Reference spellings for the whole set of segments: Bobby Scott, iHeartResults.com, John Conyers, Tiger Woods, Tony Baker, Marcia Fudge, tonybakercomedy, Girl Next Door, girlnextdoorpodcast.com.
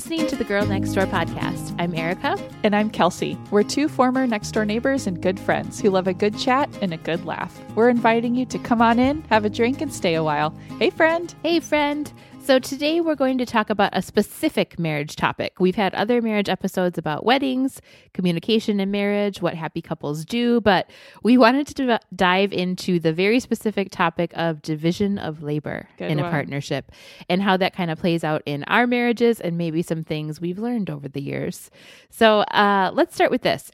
listening to the Girl Next Door podcast. I'm Erica. And I'm Kelsey. We're two former next door neighbors and good friends who love a good chat and a good laugh. We're inviting you to come on in, have a drink, and stay a while. Hey, friend. Hey, friend. So today we're going to talk about a specific marriage topic. We've had other marriage episodes about weddings, communication in marriage, what happy couples do, but we wanted to dive into the very specific topic of division of labor a partnership and how that kind of plays out in our marriages and maybe some things we've learned over the years. So let's start with this.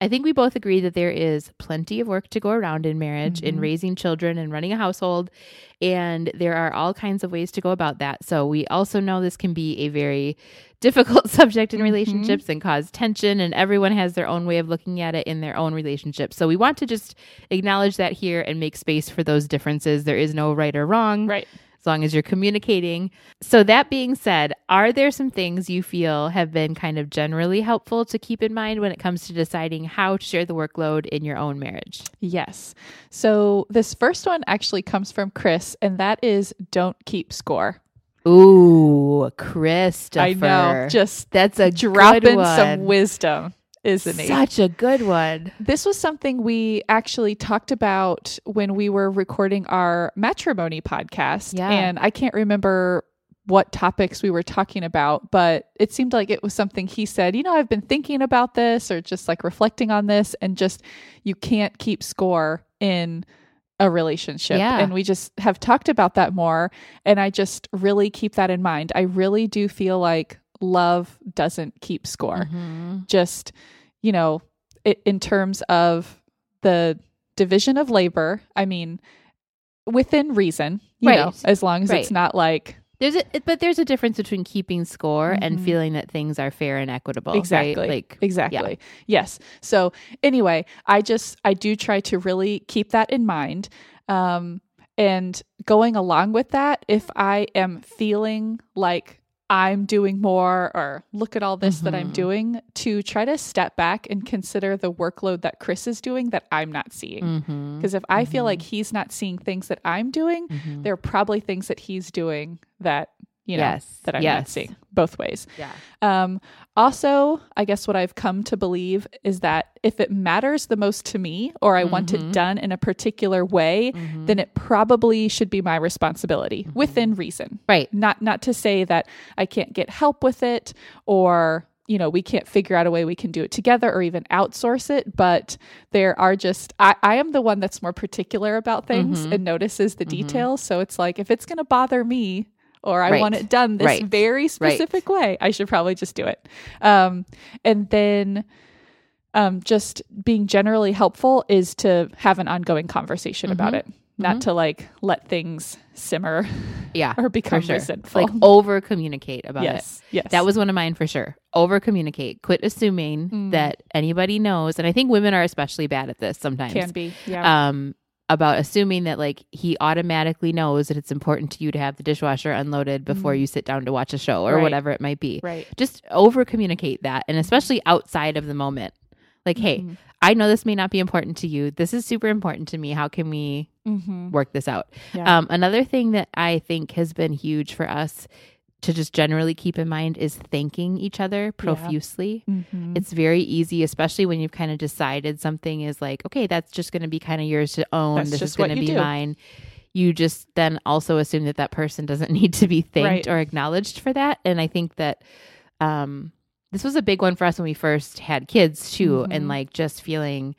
I think we both agree that there is plenty of work to go around in marriage, in raising children and running a household, and there are all kinds of ways to go about that. So we also know this can be a very difficult subject in relationships and cause tension, and everyone has their own way of looking at it in their own relationship. So we want to just acknowledge that here and make space for those differences. There is no right or wrong. Right. As long as you're communicating. So that being said, are there some things you feel have been kind of generally helpful to keep in mind when it comes to deciding how to share the workload in your own marriage? Yes. So this first one actually comes from Chris, and that is don't keep score. Ooh, Christopher. I know. Just that's a dropping some wisdom. Isn't it? Such a good one. This was something we actually talked about when we were recording our matrimony podcast. Yeah. And I can't remember what topics we were talking about, but it seemed like it was something he said, you know, I've been thinking about this or just like reflecting on this, and just you can't keep score in a relationship. Yeah. And we just have talked about that more. And I just really keep that in mind. I really do feel like love doesn't keep score. Just, you know, in terms of the division of labor, I mean, within reason, you know, as long as it's not like... There's a difference between keeping score and feeling that things are fair and equitable. Exactly. Right? Exactly. Yeah. Yes. So anyway, I do try to really keep that in mind. And going along with that, if I am feeling like I'm doing more or look at all this that I'm doing, to try to step back and consider the workload that Chris is doing that I'm not seeing. Because if I feel like he's not seeing things that I'm doing, there are probably things that he's doing that, you know, that I'm not seeing, both ways. Yeah. Also, I guess what I've come to believe is that if it matters the most to me, or I want it done in a particular way, then it probably should be my responsibility within reason. Right. Not to say that I can't get help with it, or, you know, we can't figure out a way we can do it together, or even outsource it. But there are just, I am the one that's more particular about things and notices the details. So it's like, if it's going to bother me, or I want it done this very specific way, I should probably just do it. And then just being generally helpful is to have an ongoing conversation about it, not to like let things simmer or become resentful. Like over-communicate about it. Yes. That was one of mine for sure. Over-communicate. Quit assuming that anybody knows. And I think women are especially bad at this sometimes. Can be, yeah. About assuming that like he automatically knows that it's important to you to have the dishwasher unloaded before you sit down to watch a show or whatever it might be. Right. Just over communicate that. And especially outside of the moment, like, hey, I know this may not be important to you. This is super important to me. How can we work this out? Yeah. Another thing that I think has been huge for us to just generally keep in mind is thanking each other profusely. Yeah. It's very easy, especially when you've kind of decided something is like, okay, that's just going to be kind of yours to own. That's this is going to be mine. You just then also assume that that person doesn't need to be thanked or acknowledged for that. And I think that this was a big one for us when we first had kids too. And like just feeling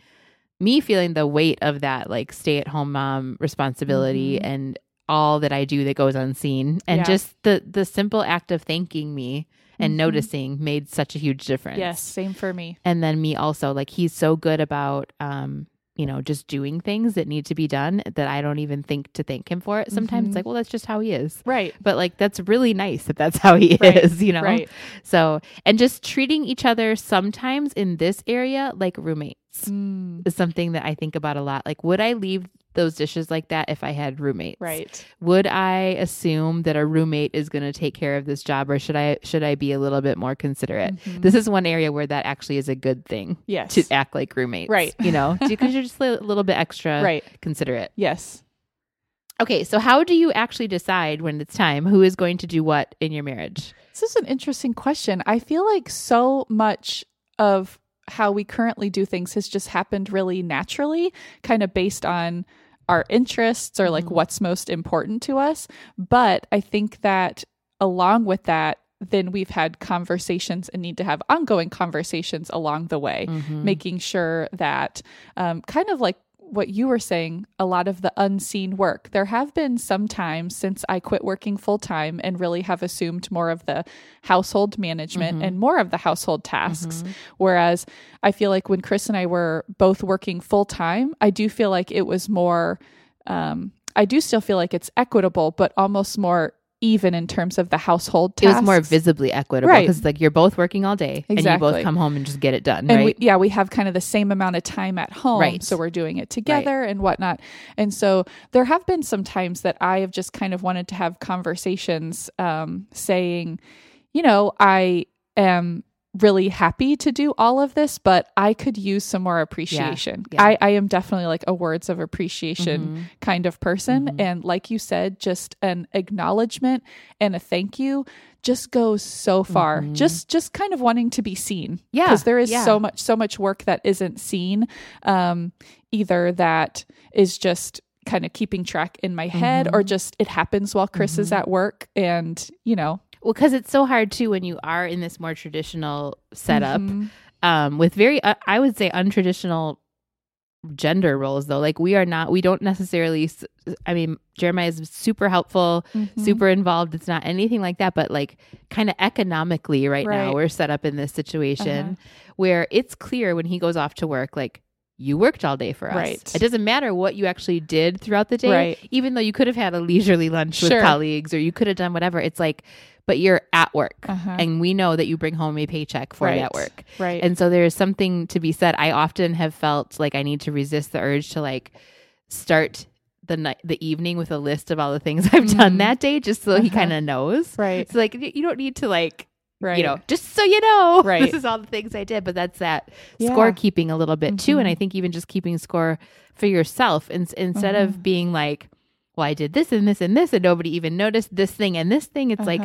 the weight of that, like stay-at-home mom responsibility and all that I do that goes unseen, and just the simple act of thanking me and noticing made such a huge difference. Yes. Same for me. And then me also, like, he's so good about, you know, just doing things that need to be done that I don't even think to thank him for it. Sometimes it's like, well, that's just how he is. Right. But like, that's really nice that that's how he is, you know? Right. So, and just treating each other sometimes in this area, like roommates is something that I think about a lot. Like, would I leave those dishes like that if I had roommates? Right. Would I assume that a roommate is going to take care of this job, or should I be a little bit more considerate? This is one area where that actually is a good thing. Yes. To act like roommates. Right. You know, because you're just a little bit extra considerate. Yes. Okay, so how do you actually decide when it's time who is going to do what in your marriage? This is an interesting question. I feel like so much of how we currently do things has just happened really naturally, kind of based on our interests or like what's most important to us. But I think that along with that, then we've had conversations and need to have ongoing conversations along the way, making sure that kind of like what you were saying, a lot of the unseen work. There have been some times since I quit working full time and really have assumed more of the household management and more of the household tasks. Whereas I feel like when Chris and I were both working full time, I do feel like it was more, I do still feel like it's equitable, but almost more even in terms of the household tasks. It was more visibly equitable because like you're both working all day and you both come home and just get it done, and right? We have kind of the same amount of time at home, so we're doing it together and whatnot. And so there have been some times that I have just kind of wanted to have conversations saying, you know, I am really happy to do all of this, but I could use some more appreciation. I am definitely like a words of appreciation kind of person. And like you said, just an acknowledgement and a thank you just goes so far. Just kind of wanting to be seen. Yeah. Because there is so much work that isn't seen, either that is just kind of keeping track in my head or just it happens while Chris is at work and, you know. Well, because it's so hard, too, when you are in this more traditional setup with very, I would say, untraditional gender roles, though. Like, we don't necessarily, I mean, Jeremiah is super helpful, super involved. It's not anything like that. But, like, kind of economically right now, we're set up in this situation where it's clear when he goes off to work, like, you worked all day for us. Right. It doesn't matter what you actually did throughout the day, even though you could have had a leisurely lunch with colleagues or you could have done whatever. It's like, but you're at work and we know that you bring home a paycheck for that work. Right. And so there is something to be said. I often have felt like I need to resist the urge to like start the evening with a list of all the things I've done that day, just so he kind of knows. Right. So like, you don't need to like, you know, just so you know, this is all the things I did. But that's that scorekeeping a little bit too. And I think even just keeping score for yourself instead of being like, well, I did this and this and this and nobody even noticed this thing and this thing. It's like,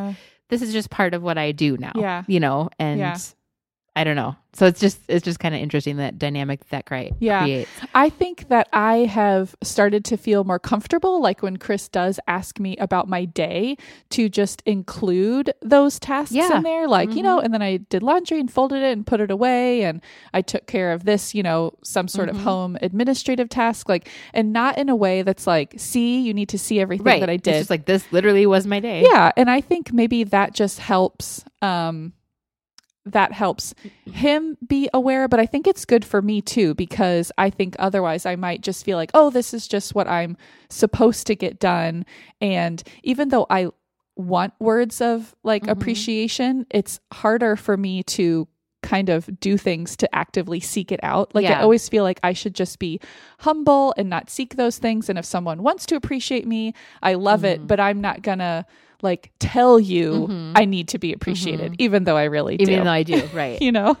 this is just part of what I do now, you know, and I don't know. So it's just kind of interesting, that dynamic that creates. I think that I have started to feel more comfortable, like when Chris does ask me about my day, to just include those tasks in there. Like, you know, and then I did laundry and folded it and put it away. And I took care of this, you know, some sort of home administrative task, like, and not in a way that's like, see, you need to see everything that I did. It's just like, this literally was my day. Yeah. And I think maybe that just helps, that helps him be aware, but I think it's good for me too, because I think otherwise I might just feel like, oh, this is just what I'm supposed to get done. And even though I want words of like appreciation, it's harder for me to kind of do things to actively seek it out. Like I always feel like I should just be humble and not seek those things. And if someone wants to appreciate me, I love it, but I'm not gonna like tell you I need to be appreciated, even though I really do. Even though I do, right. You know?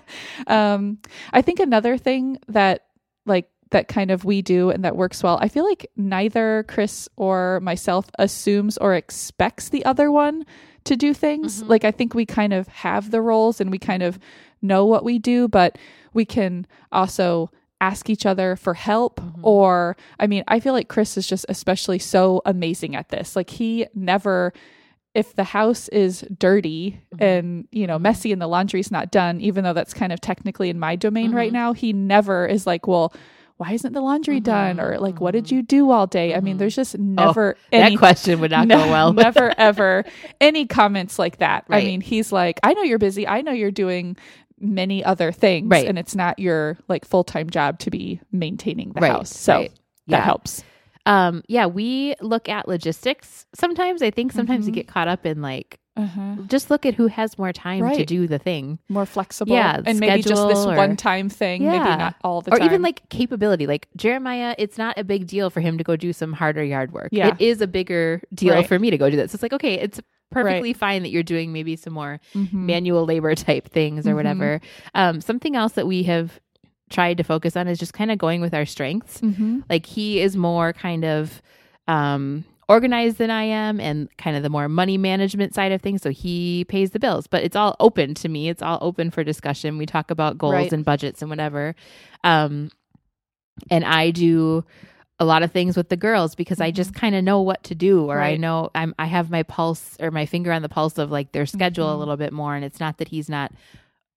I think another thing that like that kind of we do and that works well, I feel like neither Chris or myself assumes or expects the other one to do things. Like I think we kind of have the roles and we kind of know what we do, but we can also ask each other for help. Or, I mean, I feel like Chris is just especially so amazing at this. Like he never... If the house is dirty and, you know, messy and the laundry's not done, even though that's kind of technically in my domain right now, he never is like, well, why isn't the laundry done? Or like, what did you do all day? I mean, there's just never that question would not go well. Never, ever any comments like that. Right. I mean, he's like, I know you're busy. I know you're doing many other things. Right. And it's not your like full-time job to be maintaining the house. So that helps. We look at logistics sometimes. I think sometimes we get caught up in like, just look at who has more time to do the thing. More flexible. Yeah. And maybe just this one time thing, maybe not all the time. Or even like capability. Like Jeremiah, it's not a big deal for him to go do some harder yard work. Yeah. It is a bigger deal for me to go do that. So it's like, okay, it's perfectly fine that you're doing maybe some more manual labor type things or whatever. Something else that we have tried to focus on is just kind of going with our strengths. Like he is more kind of organized than I am and kind of the more money management side of things. So he pays the bills, but it's all open to me. It's all open for discussion. We talk about goals right. and budgets and whatever. And I do a lot of things with the girls because I just kind of know what to do, or right. I know I have my pulse or my finger on the pulse of like their schedule mm-hmm. a little bit more. And it's not that he's not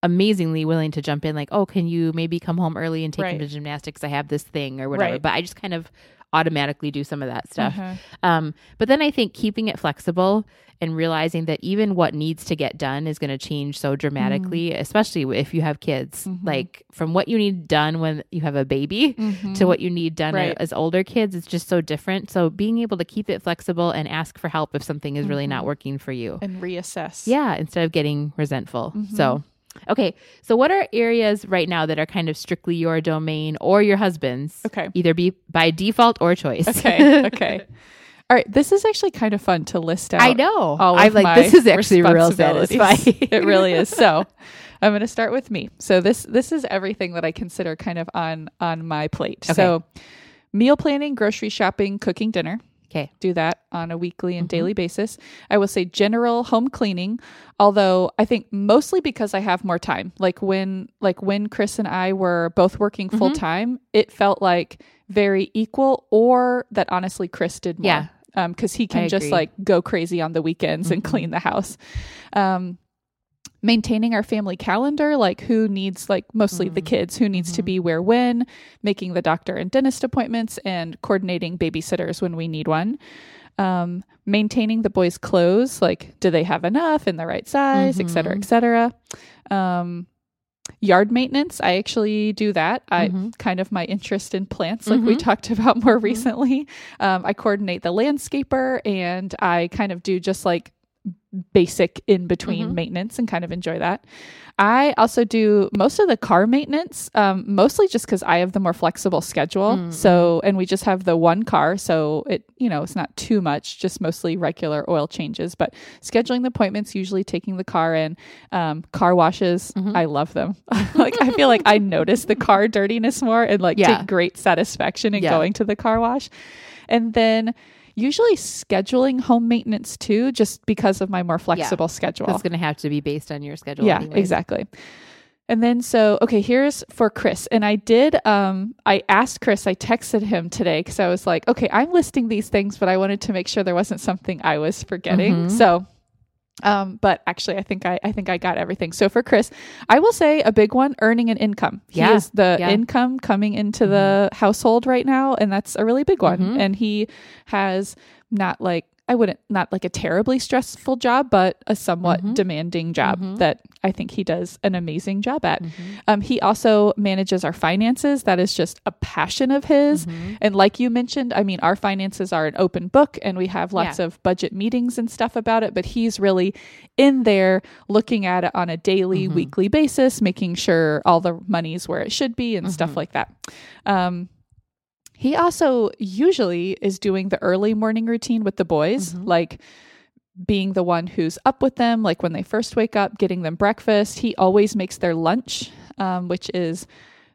amazingly willing to jump in like, oh, can you maybe come home early and take right. him to gymnastics? I have this thing or whatever. Right. But I just kind of automatically do some of that stuff. Mm-hmm. But then I think keeping it flexible and realizing that even what needs to get done is going to change so dramatically, mm-hmm. especially if you have kids, mm-hmm. like from what you need done when you have a baby mm-hmm. to what you need done right. as older kids, it's just so different. So being able to keep it flexible and ask for help if something is mm-hmm. really not working for you. And reassess. Yeah. Instead of getting resentful. Mm-hmm. So, okay. So what are areas right now that are kind of strictly your domain or your husband's? Okay. Either be by default or choice. Okay. Okay. All right. This is actually kind of fun to list out. I know. I'm like, this is actually real satisfying. It really is. So I'm going to start with me. So this is everything that I consider kind of on my plate. Okay. So meal planning, grocery shopping, cooking dinner. Okay. Do that on a weekly and mm-hmm. daily basis. I will say general home cleaning, although I think mostly because I have more time. Like when Chris and I were both working mm-hmm. full time, it felt like very equal, or that honestly Chris did more. Yeah. Because he can just like go crazy on the weekends mm-hmm. and clean the house. Maintaining our family calendar, like who needs, like mostly mm-hmm. the kids, who needs mm-hmm. to be where when, making the doctor and dentist appointments, and coordinating babysitters when we need one. Maintaining the boys' clothes, like do they have enough in the right size, mm-hmm. et cetera, et cetera. Yard maintenance, I actually do that. Mm-hmm. Kind of my interest in plants, like mm-hmm. we talked about more mm-hmm. recently. I coordinate the landscaper, and I kind of do just like basic in between mm-hmm. maintenance and kind of enjoy that. I also do most of the car maintenance, mostly just because I have the more flexible schedule. Mm-hmm. So, and we just have the one car, so it, you know, it's not too much, just mostly regular oil changes, but scheduling the appointments, usually taking the car in, car washes. Mm-hmm. I love them. Like, I feel like I notice the car dirtiness more and like yeah. take great satisfaction in yeah. going to the car wash. And then usually scheduling home maintenance too, just because of my more flexible yeah. schedule. It's going to have to be based on your schedule. Yeah, anyways. Exactly. And then, so, okay, here's for Chris. And I did, I asked Chris, I texted him today because I was like, okay, I'm listing these things, but I wanted to make sure there wasn't something I was forgetting. Mm-hmm. So, but actually I think I got everything. So for Chris, I will say a big one, earning an income. Yeah. He is the yeah. income coming into mm-hmm. the household right now. And that's a really big one. Mm-hmm. And he has not like a terribly stressful job, but a somewhat mm-hmm. demanding job mm-hmm. that I think he does an amazing job at. Mm-hmm. He also manages our finances. That is just a passion of his. Mm-hmm. And like you mentioned, I mean, our finances are an open book and we have lots yeah. of budget meetings and stuff about it, but he's really in there looking at it on a daily, mm-hmm. weekly basis, making sure all the money's where it should be and mm-hmm. stuff like that. He also usually is doing the early morning routine with the boys, mm-hmm. like being the one who's up with them, like when they first wake up, getting them breakfast. He always makes their lunch, which is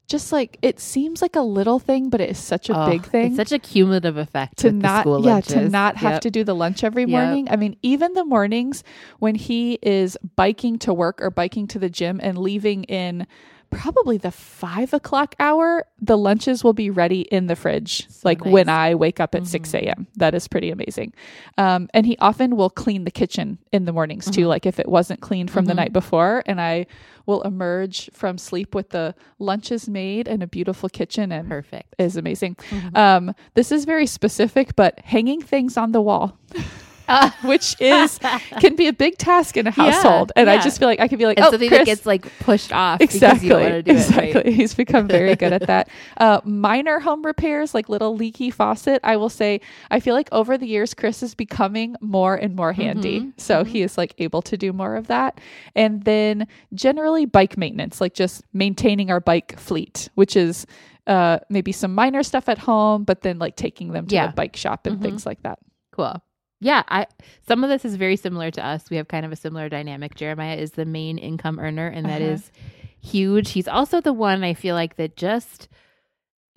just like, it seems like a little thing, but it is such a big thing. It's such a cumulative effect to not, school lunches. To not have yep. to do the lunch every morning. Yep. I mean, even the mornings when he is biking to work or biking to the gym and leaving in probably the 5 o'clock hour, the lunches will be ready in the fridge. So like nice. When I wake up at mm-hmm. 6 a.m., that is pretty amazing. And he often will clean the kitchen in the mornings mm-hmm. too. Like if it wasn't cleaned from mm-hmm. the night before, and I will emerge from sleep with the lunches made and a beautiful kitchen, and perfect is amazing. Mm-hmm. This is very specific, but hanging things on the wall. Which is can be a big task in a household, yeah, and yeah. I just feel like I could be like, it's something Chris. That gets like pushed off exactly, because you don't want to do exactly. it. Right? He's become very good at that. Minor home repairs, like little leaky faucet. I will say, I feel like over the years, Chris is becoming more and more handy, mm-hmm. so mm-hmm. he is like able to do more of that. And then generally bike maintenance, like just maintaining our bike fleet, which is maybe some minor stuff at home, but then like taking them to yeah. the bike shop and mm-hmm. things like that. Cool. Yeah, some of this is very similar to us. We have kind of a similar dynamic. Jeremiah is the main income earner, and that uh-huh. is huge. He's also the one I feel like that just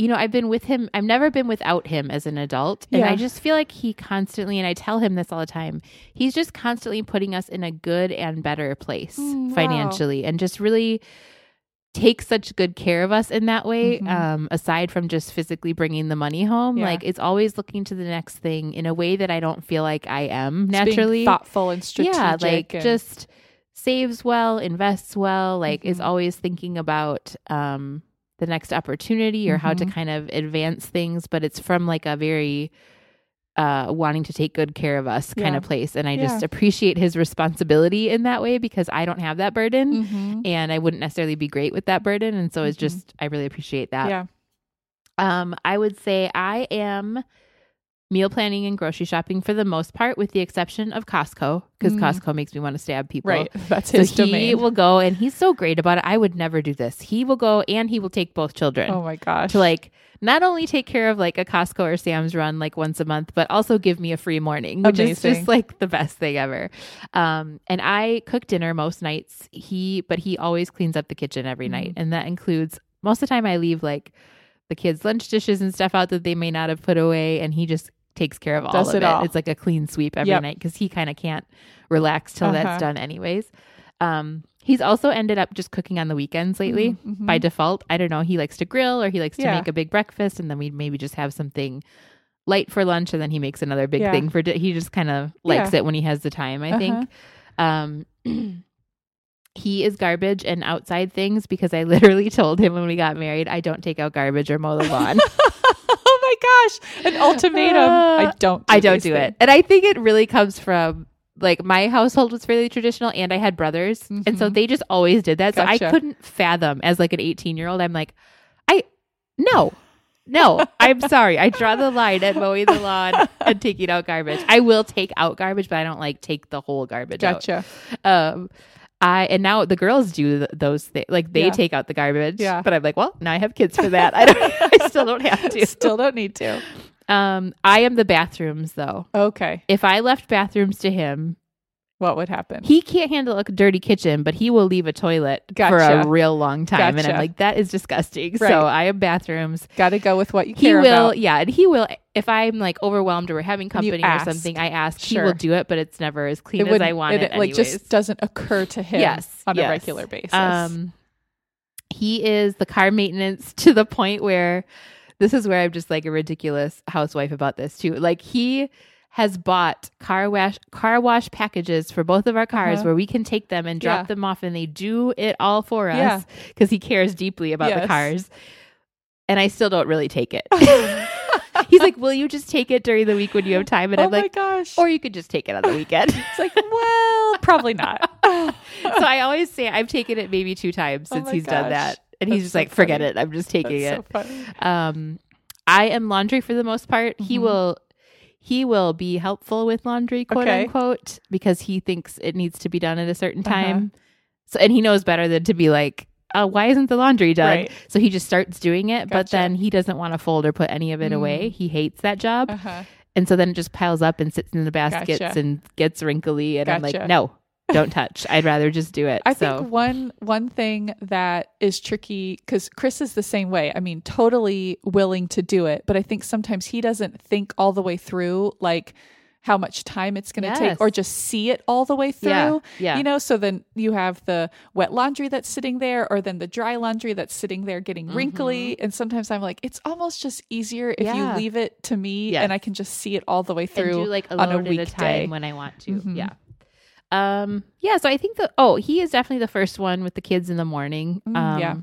you know, I've been with him. I've never been without him as an adult. And I just feel like he constantly, and I tell him this all the time, he's just constantly putting us in a good and better place financially, and just really takes such good care of us in that way. Aside from just physically bringing the money home, like it's always looking to the next thing in a way that I don't feel like I am naturally. Being thoughtful and strategic. Yeah, like just saves well, invests well, like is always thinking about, the next opportunity or how to kind of advance things, but it's from like a very wanting to take good care of us kind of place. And I just appreciate his responsibility in that way, because I don't have that burden and I wouldn't necessarily be great with that burden. And so it's just, I really appreciate that. Yeah. I would say I am meal planning and grocery shopping for the most part, with the exception of Costco, because Costco makes me want to stab people. Right. That's his domain. He will go, and he's so great about it. I would never do this. He will go and he will take both children. Oh my gosh. To like not only take care of like a Costco or Sam's run like once a month, but also give me a free morning, which is just like the best thing ever. And I cook dinner most nights. But he always cleans up the kitchen every night. And that includes, most of the time I leave like the kids' lunch dishes and stuff out that they may not have put away. And he just takes care of all of it. It's like a clean sweep every night, because he kind of can't relax till that's done anyways. He's also ended up just cooking on the weekends lately by default. I don't know. He likes to grill, or he likes to make a big breakfast, and then we maybe just have something light for lunch, and then he makes another big thing for he just kind of likes it when he has the time, I think. He is garbage and outside things, because I literally told him when we got married, I don't take out garbage or mow the lawn. Gosh, an ultimatum. I don't do it. And I think it really comes from like my household was fairly traditional, and I had brothers, and so they just always did that. So I couldn't fathom as like an 18-year-old. I'm like, no, I'm sorry. I draw the line at mowing the lawn and taking out garbage. I will take out garbage, but I don't like take the whole garbage out. And now the girls do those things. Like they take out the garbage, but I'm like, well, now I have kids for that. I still don't have to. Still don't need to. I am the bathrooms though. Okay. If I left bathrooms to him, what would happen? He can't handle a dirty kitchen, but he will leave a toilet for a real long time. And I'm like, that is disgusting. Right. So I am bathrooms. Got to go with what you care about. Yeah. And he will, if I'm like overwhelmed or we're having company or something, I ask, he will do it, but it's never as clean as I want it anyways. It like just doesn't occur to him on a regular basis. He is the car maintenance to the point where, this is where I'm just like a ridiculous housewife about this too. Like he has bought car wash packages for both of our cars where we can take them and drop them off, and they do it all for us because he cares deeply about the cars. And I still don't really take it. He's like, will you just take it during the week when you have time? And I'm like, gosh. Or you could just take it on the weekend. It's like, well, probably not. So I always say I've taken it maybe 2 times since he's done that. And he's just so like, forget it. I'm just taking it. So funny. I am laundry for the most part. He will be helpful with laundry, quote unquote, because he thinks it needs to be done at a certain time. So, and he knows better than to be like, oh, why isn't the laundry done? Right. So he just starts doing it, but then he doesn't want to fold or put any of it away. He hates that job. And so then it just piles up and sits in the baskets and gets wrinkly. And I'm like, no, don't touch. I'd rather just do it. I think one thing that is tricky, because Chris is the same way. I mean, totally willing to do it, but I think sometimes he doesn't think all the way through, like how much time it's going to take, or just see it all the way through, you know? So then you have the wet laundry that's sitting there, or then the dry laundry that's sitting there getting wrinkly. And sometimes I'm like, it's almost just easier if you leave it to me and I can just see it all the way through, and do like a load on a weekday at a time when I want to. So I think he is definitely the first one with the kids in the morning.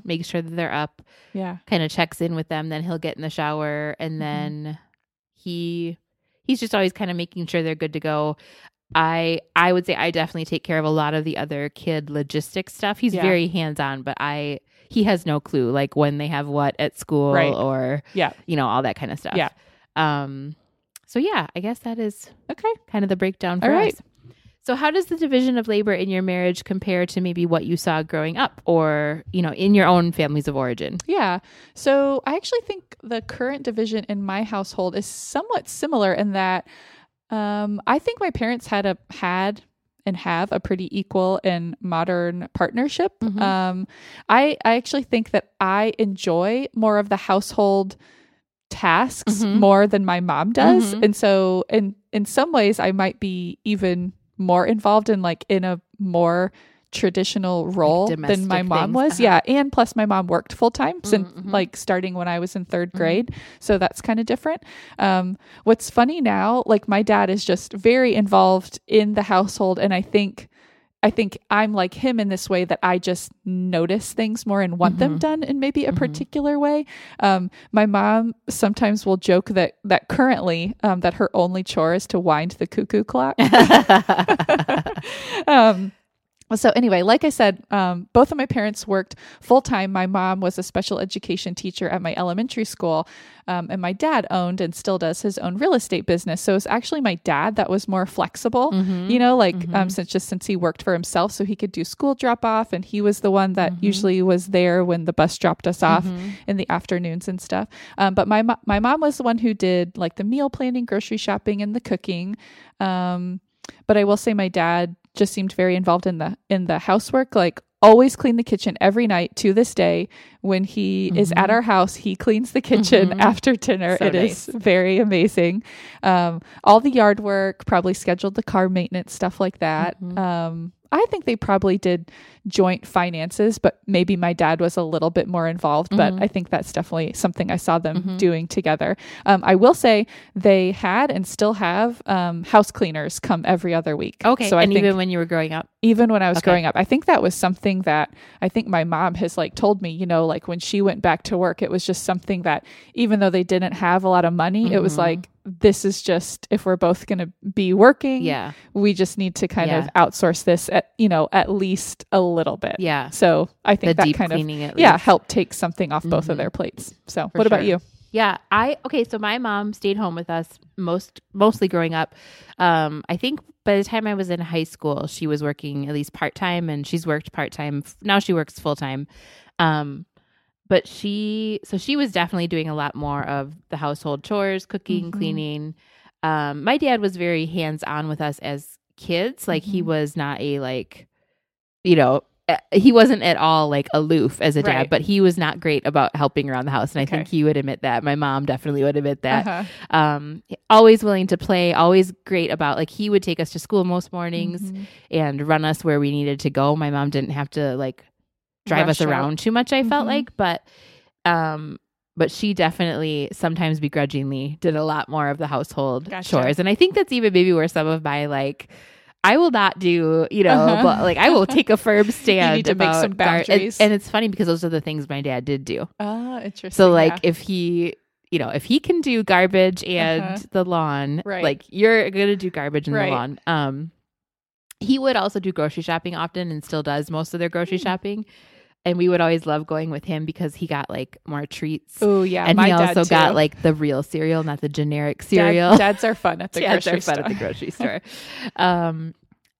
Make sure that they're up. Kind of checks in with them. Then he'll get in the shower, and then he's just always kind of making sure they're good to go. I would say I definitely take care of a lot of the other kid logistics stuff. He's very hands on, but he has no clue like when they have what at school or you know, all that kind of stuff. I guess that is kind of the breakdown for us. So how does the division of labor in your marriage compare to maybe what you saw growing up, or, you know, in your own families of origin? Yeah. So I actually think the current division in my household is somewhat similar in that I think my parents had and have a pretty equal and modern partnership. Mm-hmm. I actually think that I enjoy more of the household tasks mm-hmm. more than my mom does. Mm-hmm. And so in some ways I might be even more involved in like in a more traditional role than my mom was. Uh-huh. Yeah. And plus my mom worked full time since mm-hmm. like starting when I was in third grade. Mm-hmm. So that's kind of different. What's funny now, like my dad is just very involved in the household. And I think I'm like him in this way that I just notice things more and want mm-hmm. them done in maybe a mm-hmm. particular way. My mom sometimes will joke that currently that her only chore is to wind the cuckoo clock. So anyway, like I said, both of my parents worked full time. My mom was a special education teacher at my elementary school, and my dad owned and still does his own real estate business. So it's actually my dad that was more flexible, mm-hmm. you know, like mm-hmm. since he worked for himself, so he could do school drop off, and he was the one that mm-hmm. usually was there when the bus dropped us off mm-hmm. in the afternoons and stuff. But my mom was the one who did like the meal planning, grocery shopping, and the cooking. But I will say my dad just seemed very involved in the housework, like always clean the kitchen every night. To this day, when he mm-hmm. is at our house, he cleans the kitchen mm-hmm. after dinner. So it nice. Is very amazing. All the yard work, probably scheduled the car maintenance, stuff like that. Mm-hmm. I think they probably did joint finances, but maybe my dad was a little bit more involved, but mm-hmm. I think that's definitely something I saw them mm-hmm. doing together. I will say they had and still have house cleaners come every other week. Okay. So even when you were growing up? Even when I was growing up. I think that was something that I think my mom has like told me, you know, like when she went back to work, it was just something that even though they didn't have a lot of money, mm-hmm. it was like, this is just, if we're both going to be working, yeah. we just need to kind of outsource this at least a little bit. Yeah. So I think that kind of, helped take something off mm-hmm. both of their plates. So for what about you? Yeah. So my mom stayed home with us mostly growing up. I think by the time I was in high school, she was working at least part-time, and she's worked part-time. Now she works full-time. But she was definitely doing a lot more of the household chores, cooking, mm-hmm. cleaning. My dad was very hands-on with us as kids. Like mm-hmm. he was not a he wasn't at all like aloof as a dad, right. but he was not great about helping around the house. And I think he would admit that. My mom definitely would admit that. Uh-huh. Always willing to play, always great about like he would take us to school most mornings mm-hmm. and run us where we needed to go. My mom didn't have to like drive us around too much, I felt mm-hmm. like, but she definitely sometimes begrudgingly did a lot more of the household chores. And I think that's even maybe where some of my like, I will not do, uh-huh. but, like I will take a firm stand. You need to make some boundaries. And it's funny because those are the things my dad did do. Oh, interesting. So like if he can do garbage and uh-huh. the lawn, right. like you're going to do garbage and right. the lawn. He would also do grocery shopping often and still does most of their grocery shopping. And we would always love going with him because he got like more treats. Oh yeah, and he also got like the real cereal, not the generic cereal. Dads are fun at the grocery store.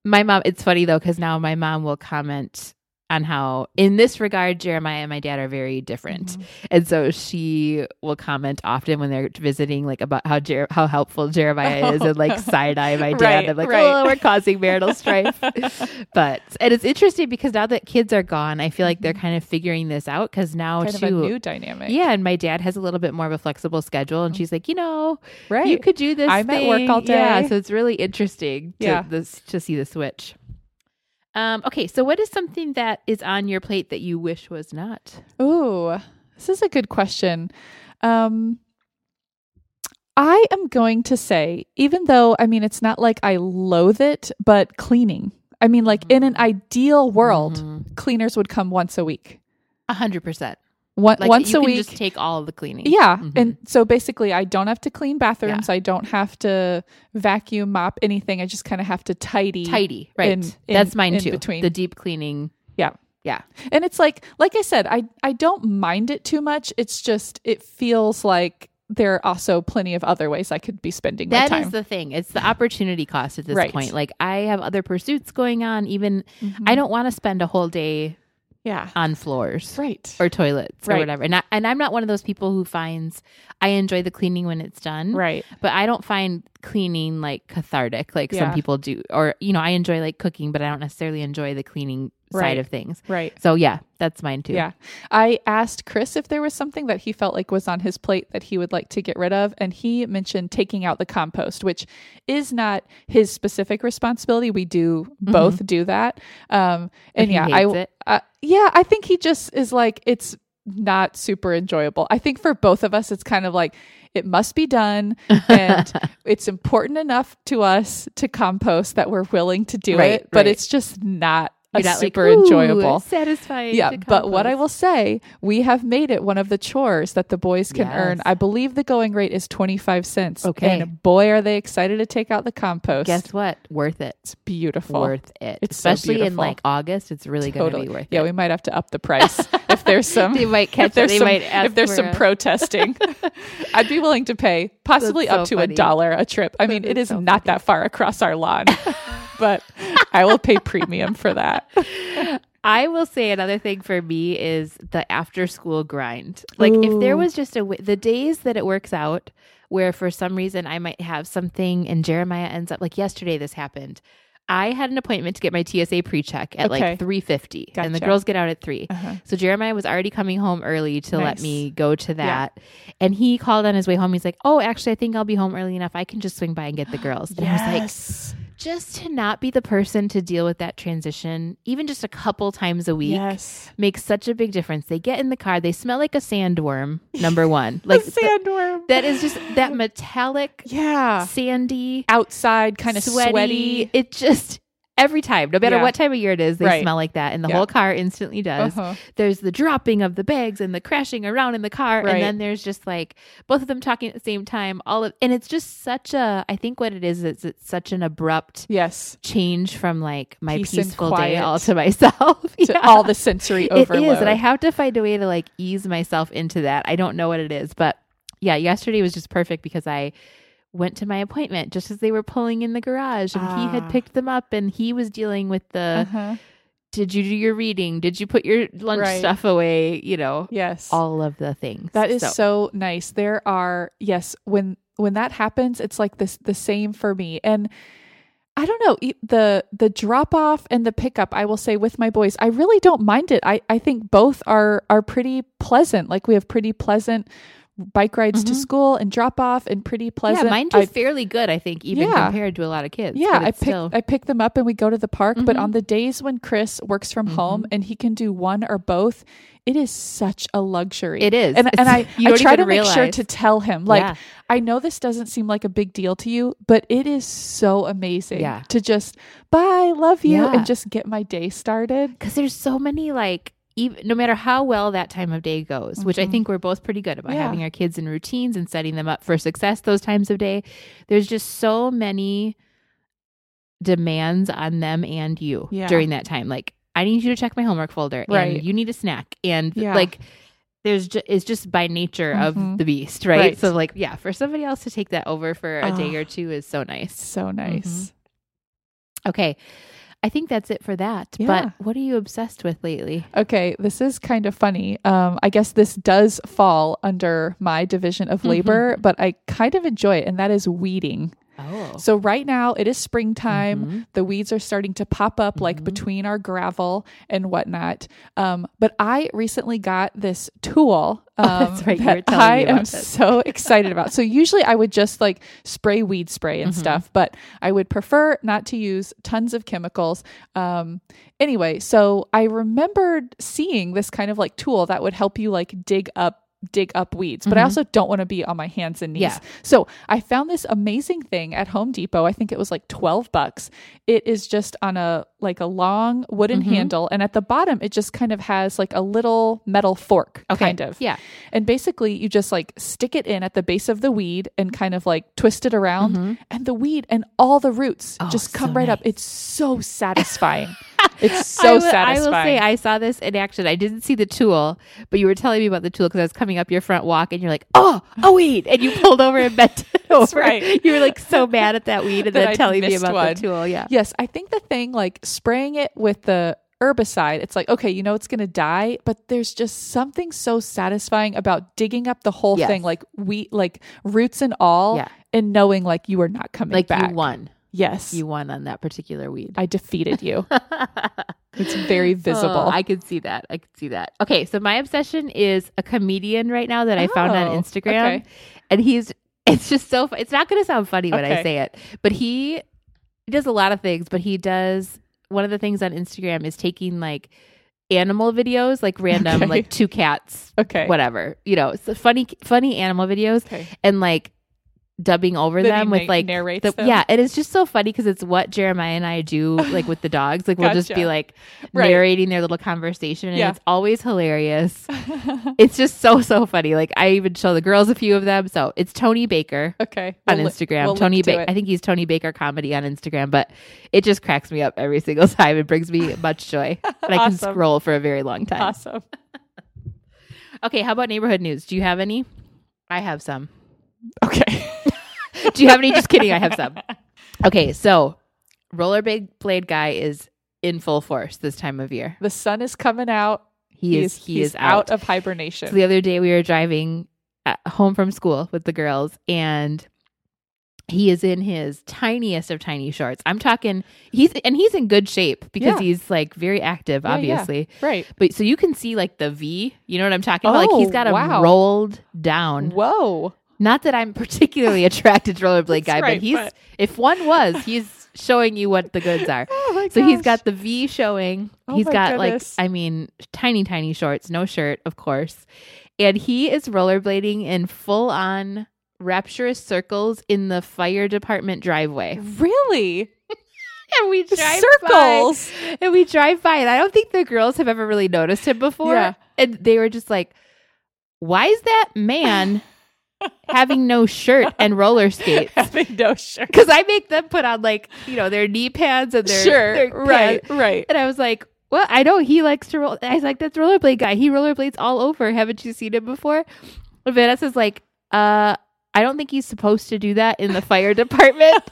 My mom. It's funny though because now my mom will comment on how, in this regard, Jeremiah and my dad are very different, mm-hmm. and so she will comment often when they're visiting, like about how helpful Jeremiah is, and like side eye my dad. Right, I'm like, oh, we're causing marital strife. And it's interesting because now that kids are gone, I feel like they're kind of figuring this out because now kind of a new dynamic. Yeah, and my dad has a little bit more of a flexible schedule, and she's like, you could do this. I'm at work all day, so it's really interesting to see the switch. So what is something that is on your plate that you wish was not? Ooh, this is a good question. I am going to say, even though, it's not like I loathe it, but cleaning. Mm-hmm. in an ideal world, mm-hmm. cleaners would come once a week. 100%. Once a week. You can just take all of the cleaning. Yeah. Mm-hmm. And so basically I don't have to clean bathrooms. Yeah. I don't have to vacuum, mop, anything. I just kind of have to tidy. Right. That's mine too. Between. The deep cleaning. Yeah. Yeah. And it's like I said, I don't mind it too much. It's just, it feels like there are also plenty of other ways I could be spending my time. That is the thing. It's the opportunity cost at this point. Like I have other pursuits going on. Even mm-hmm. I don't want to spend a whole day on floors or toilets or whatever. And I'm not one of those people who finds I enjoy the cleaning when it's done. Right. But I don't find cleaning like cathartic, like some people do, or, you know, I enjoy like cooking, but I don't necessarily enjoy the cleaning side of things. Right. So yeah, that's mine too. Yeah. I asked Chris if there was something that he felt like was on his plate that he would like to get rid of. And he mentioned taking out the compost, which is not his specific responsibility. We do both do that. And yeah, I think he just is like, it's not super enjoyable. I think for both of us, it's kind of like, it must be done and it's important enough to us to compost that we're willing to do it, but it's just not super enjoyable. Satisfying. Yeah. But what I will say, we have made it one of the chores that the boys can earn. I believe the going rate is 25 cents. Okay. And boy, are they excited to take out the compost. Guess what? Worth it. It's beautiful. Worth it. It's especially so in like August. It's really going to be worth it. Yeah. We might have to up the price if there's some, they might catch it. They might ask if there's some protesting. I'd be willing to pay possibly up to $1 a trip. I mean, it is so not that far across our lawn, but I will pay premium for that. I will say another thing for me is the after school grind. Like if there was just the days that it works out where for some reason I might have something and Jeremiah ends up like yesterday, this happened. I had an appointment to get my TSA pre-check at like 3:50 and the girls get out at 3. So Jeremiah was already coming home early to let me go to that. Yeah. And he called on his way home. He's like, oh, actually, I think I'll be home early enough. I can just swing by and get the girls. And I was like, just to not be the person to deal with that transition, even just a couple times a week, makes such a big difference. They get in the car, they smell like a sandworm, number one. Like sandworm. That is just that metallic, sandy, outside kind of sweaty. It just... Every time, no matter what time of year it is, they smell like that. And the whole car instantly does. There's the dropping of the bags and the crashing around in the car. And then there's just like both of them talking at the same time. And it's just such a, I think what it is it's such an abrupt change from like my peaceful day all to myself. To all the sensory overload. It is. And I have to find a way to like ease myself into that. I don't know what it is. But yeah, yesterday was just perfect because I went to my appointment just as they were pulling in the garage and he had picked them up and he was dealing with the, did you do your reading? Did you put your lunch stuff away? You know, all of the things. That is so nice. There are, when that happens, it's like this, the same for me. And I don't know, the drop off and the pickup, I will say with my boys, I really don't mind it. I think both are pretty pleasant. Like we have pretty pleasant bike rides to school and drop off and pretty pleasant. Yeah, mine do fairly good, I think, even compared to a lot of kids. Yeah, I pick them up and we go to the park. But on the days when Chris works from home and he can do one or both, it is such a luxury. It is. And I try to make sure to tell him, like, I know this doesn't seem like a big deal to you, but it is so amazing to just, bye, love you, and just get my day started. Because there's so many, like, no matter how well that time of day goes, which I think we're both pretty good about having our kids in routines and setting them up for success those times of day, there's just so many demands on them and you during that time. Like, I need you to check my homework folder and you need a snack. And like, it's just by nature of the beast, right? So like, yeah, for somebody else to take that over for a day or two is so nice. So nice. Okay. I think that's it for that. Yeah. But what are you obsessed with lately? Okay, this is kind of funny. I guess this does fall under my division of labor, but I kind of enjoy it, and that is weeding. Oh. So right now it is springtime. The weeds are starting to pop up like between our gravel and whatnot. But I recently got this tool that I am so excited about. So usually I would just like spray weed spray and stuff, but I would prefer not to use tons of chemicals. Anyway, so I remembered seeing this kind of like tool that would help you like dig up weeds, but I also don't want to be on my hands and knees. Yeah. So I found this amazing thing at Home Depot. I think it was like $12. It is just on a long wooden handle. And at the bottom, it just kind of has like a little metal fork kind of. Yeah. And basically you just like stick it in at the base of the weed and kind of like twist it around and the weed and all the roots just come up. It's so satisfying. It's so satisfying. I will say I saw this in action. I didn't see the tool, but you were telling me about the tool because I was coming up your front walk and you're like, oh, a weed. And you pulled over and bent it over. That's right. You were like so mad at that weed and then telling me about the tool. Yeah. Yes. I think the thing like spraying it with the herbicide, it's like, okay, you know it's going to die, but there's just something so satisfying about digging up the whole thing, like wheat, like roots and all, and knowing like you are not coming back. Like you won. Yes. You won on that particular weed. I defeated you. It's very visible. Oh, I could see that. I could see that. Okay. So my obsession is a comedian right now that I found on Instagram. Okay. And it's just so, it's not going to sound funny when I say it, but he does a lot of things, but he does, one of the things on Instagram is taking like animal videos, like random, like two cats, whatever, you know, so funny animal videos and like dubbing over that them with like narrates them. Yeah, and it's just so funny because it's what Jeremiah and I do like with the dogs, like we'll just be like narrating their little conversation and it's always hilarious. It's just so funny. Like I even show the girls a few of them. So it's Tony Baker on Instagram. We'll Tony Baker, I think he's Tony Baker Comedy on Instagram, but it just cracks me up every single time. It brings me much joy. But I can scroll for a very long time. Awesome. Okay, how about neighborhood news? Do you have any? I have some. Okay. Do you have any? Just kidding. I have some. Okay. So rollerblade guy is in full force this time of year. The sun is coming out. He is out of hibernation. So the other day we were driving home from school with the girls and he is in his tiniest of tiny shorts. I'm talking, he's in good shape because he's like very active, obviously. Yeah, right. But so you can see like the V, you know what I'm talking about? Like he's got him rolled down. Whoa. Not that I'm particularly attracted to rollerblade guy, but if one was, he's showing you what the goods are. Oh so he's got the V showing. Oh he's got like, I mean, tiny shorts, no shirt, of course. And he is rollerblading in full on rapturous circles in the fire department driveway. Really? And we drive circles. And I don't think the girls have ever really noticed him before. Yeah. And they were just like, why is that man having no shirt and roller skates? Having no shirt. Because I make them put on like, you know, their knee pads and their pants. Right. And I was like, well, I know he likes to roll. I was like, that's a rollerblade guy. He rollerblades all over. Haven't you seen him before? And Vanessa's like, I don't think he's supposed to do that in the fire department.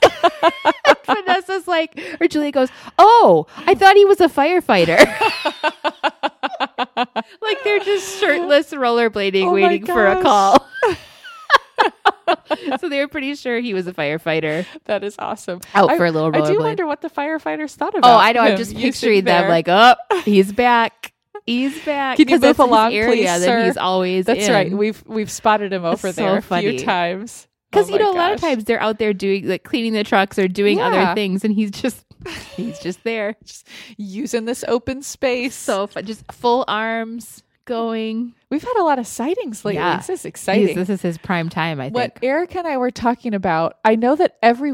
Vanessa's like, or Julia goes, oh, I thought he was a firefighter. Like they're just shirtless rollerblading waiting for a call. So they were pretty sure he was a firefighter. That is awesome. Out for a little rollerblade. I do wonder what the firefighters thought about him. Oh, I know. I'm just picturing them like, oh, he's back. He's back. Can you move along, please, sir? That he's always That's in. Right. We've spotted him over there a few times. Because, a lot of times they're out there doing like cleaning the trucks or doing other things. And he's just there. Just using this open space. So fun. Just full arms. Going. We've had a lot of sightings lately. Yeah. This is exciting. This is his prime time, I think. What Erica and I were talking about, I know that every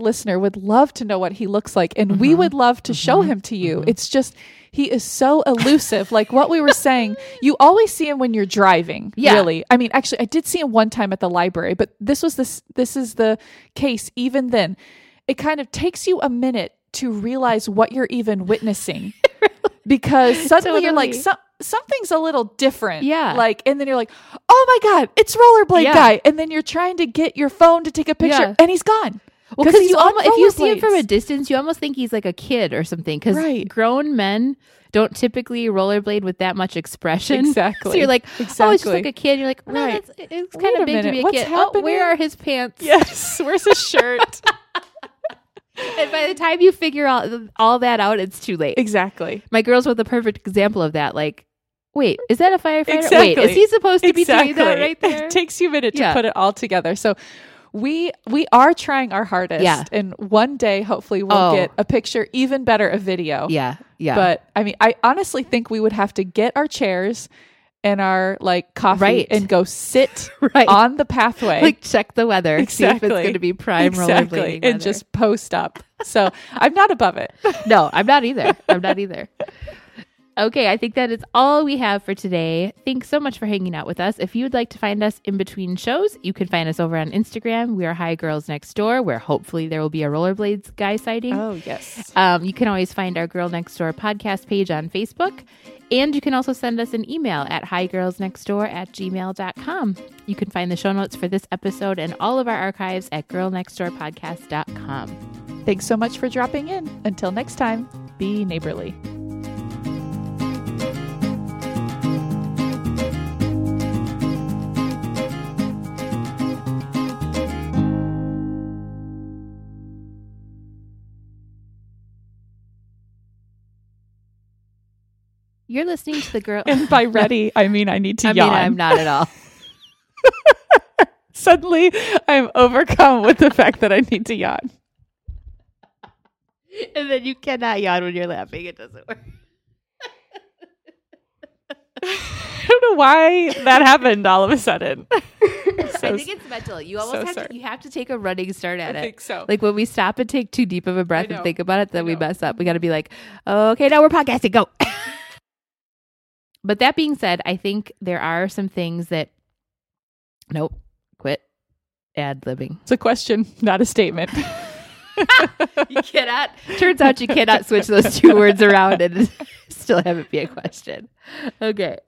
listener would love to know what he looks like, and we would love to show him to you. It's just, he is so elusive. Like what we were saying, you always see him when you're driving, really. I mean, actually, I did see him one time at the library, but this is the case even then. It kind of takes you a minute to realize what you're even witnessing. Because suddenly you're like, something's a little different. Yeah. Like, and then you're like, oh my God, it's rollerblade guy. And then you're trying to get your phone to take a picture and he's gone. Well, because if you see him from a distance, you almost think he's like a kid or something. Because grown men don't typically rollerblade with that much expression. Exactly. So you're like, oh, it's just like a kid. You're like, well, it's kind of big to be a kid. Happening? Oh, where are his pants? Yes. Where's his shirt? And by the time you figure all that out, it's too late. Exactly. My girls were the perfect example of that. Like, wait, is that a firefighter? Exactly. Wait, is he supposed to be doing that right there? It takes you a minute to put it all together. So we are trying our hardest. Yeah. And one day, hopefully, we'll get a picture, even better, a video. Yeah. Yeah. But I mean, I honestly think we would have to get our chairs and our like coffee and go sit on the pathway, like check the weather, see if it's going to be prime rollerblading weather. And just post up. So I'm not above it. No, I'm not either. Okay, I think that is all we have for today. Thanks so much for hanging out with us. If you would like to find us in between shows, you can find us over on Instagram. We are Hi Girls Next Door, where hopefully there will be a rollerblades guy sighting. Oh, yes. You can always find our Girl Next Door podcast page on Facebook. And you can also send us an email at higirlsnextdoor@gmail.com. You can find the show notes for this episode and all of our archives at girlnextdoorpodcast.com. Thanks so much for dropping in. Until next time, be neighborly. You're listening to the girl. And by ready, I mean I need to yawn. I mean, I'm not at all. Suddenly, I'm overcome with the fact that I need to yawn. And then you cannot yawn when you're laughing. It doesn't work. I don't know why that happened all of a sudden. I think it's mental. You almost you have to take a running start at it. I think so. Like when we stop and take too deep of a breath and think about it, then we mess up. We got to be like, okay, now we're podcasting. Go. But that being said, I think there are some things that, quit ad-libbing. It's a question, not a statement. You cannot. Turns out you cannot switch those two words around and still have it be a question. Okay.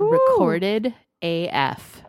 Ooh. Recorded AF.